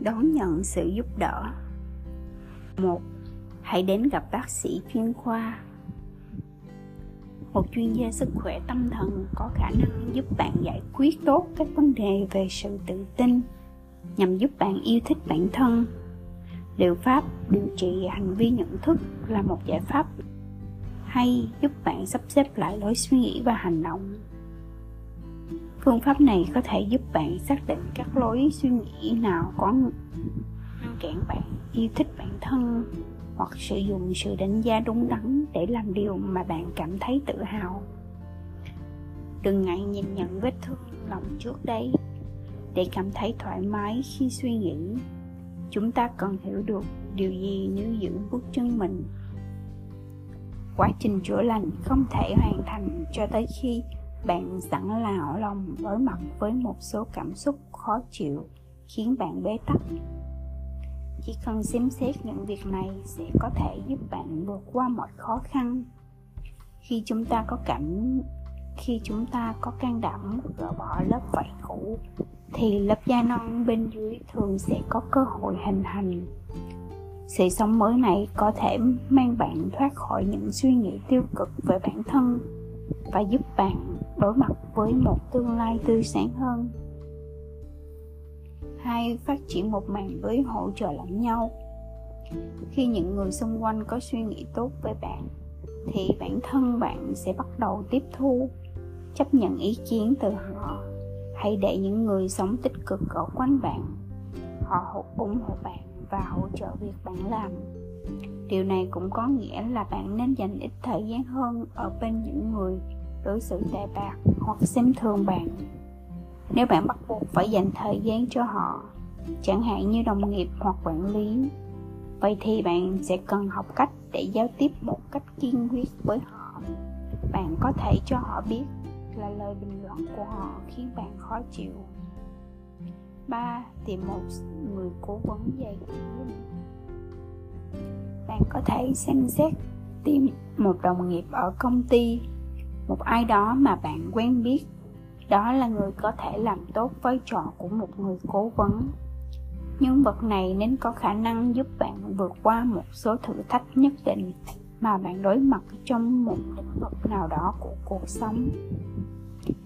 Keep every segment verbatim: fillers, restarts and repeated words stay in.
Đón nhận sự giúp đỡ. Một. Hãy đến gặp bác sĩ chuyên khoa. Một chuyên gia sức khỏe tâm thần có khả năng giúp bạn giải quyết tốt các vấn đề về sự tự tin, nhằm giúp bạn yêu thích bản thân. Liệu pháp điều trị hành vi nhận thức là một giải pháp hay giúp bạn sắp xếp lại lối suy nghĩ và hành động. Phương pháp này có thể giúp bạn xác định các lối suy nghĩ nào có ngăn cản bạn yêu thích bản thân, hoặc sử dụng sự đánh giá đúng đắn để làm điều mà bạn cảm thấy tự hào. Đừng ngại nhìn nhận vết thương lòng trước đây. Để cảm thấy thoải mái khi suy nghĩ, chúng ta cần hiểu được điều gì níu giữ bước chân mình. Quá trình chữa lành không thể hoàn thành cho tới khi bạn sẵn lòng lòng đối mặt với một số cảm xúc khó chịu khiến bạn bế tắc. Chỉ cần xem xét những việc này sẽ có thể giúp bạn vượt qua mọi khó khăn. Khi chúng ta có cảm khi chúng ta có can đảm gỡ bỏ lớp vảy cũ, thì lớp da non bên dưới thường sẽ có cơ hội hình thành. Sự sống mới này có thể mang bạn thoát khỏi những suy nghĩ tiêu cực về bản thân và giúp bạn đối mặt với một tương lai tươi sáng hơn. Hai. Phát triển một mạng lưới hỗ trợ lẫn nhau. Khi những người xung quanh có suy nghĩ tốt về bạn, thì bản thân bạn sẽ bắt đầu tiếp thu, chấp nhận ý kiến từ họ. Hãy để những người sống tích cực ở quanh bạn. Họ ủng hộ bạn và hỗ trợ việc bạn làm. Điều này cũng có nghĩa là bạn nên dành ít thời gian hơn ở bên những người đối xử tệ bạc hoặc xem thường bạn. Nếu bạn bắt buộc phải dành thời gian cho họ, chẳng hạn như đồng nghiệp hoặc quản lý, vậy thì bạn sẽ cần học cách để giao tiếp một cách kiên quyết với họ. Bạn có thể cho họ biết là lời bình luận của họ khiến bạn khó chịu. Ba. Tìm một người cố vấn dày dặn. Bạn có thể xem xét tìm một đồng nghiệp ở công ty, một ai đó mà bạn quen biết. Đó là người có thể làm tốt vai trò của một người cố vấn. Nhân vật này nên có khả năng giúp bạn vượt qua một số thử thách nhất định mà bạn đối mặt trong một lĩnh vực nào đó của cuộc sống.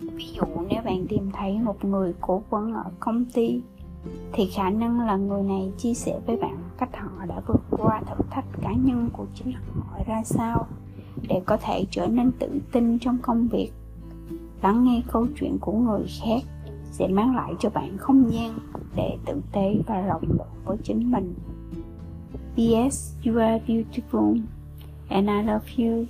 Ví dụ, nếu bạn tìm thấy một người cố vấn ở công ty, thì khả năng là người này chia sẻ với bạn cách họ đã vượt qua thử thách cá nhân của chính họ ra sao để có thể trở nên tự tin trong công việc. Lắng nghe câu chuyện của người khác sẽ mang lại cho bạn không gian để tử tế và rộng lượng với chính mình. P S You are beautiful and I love you.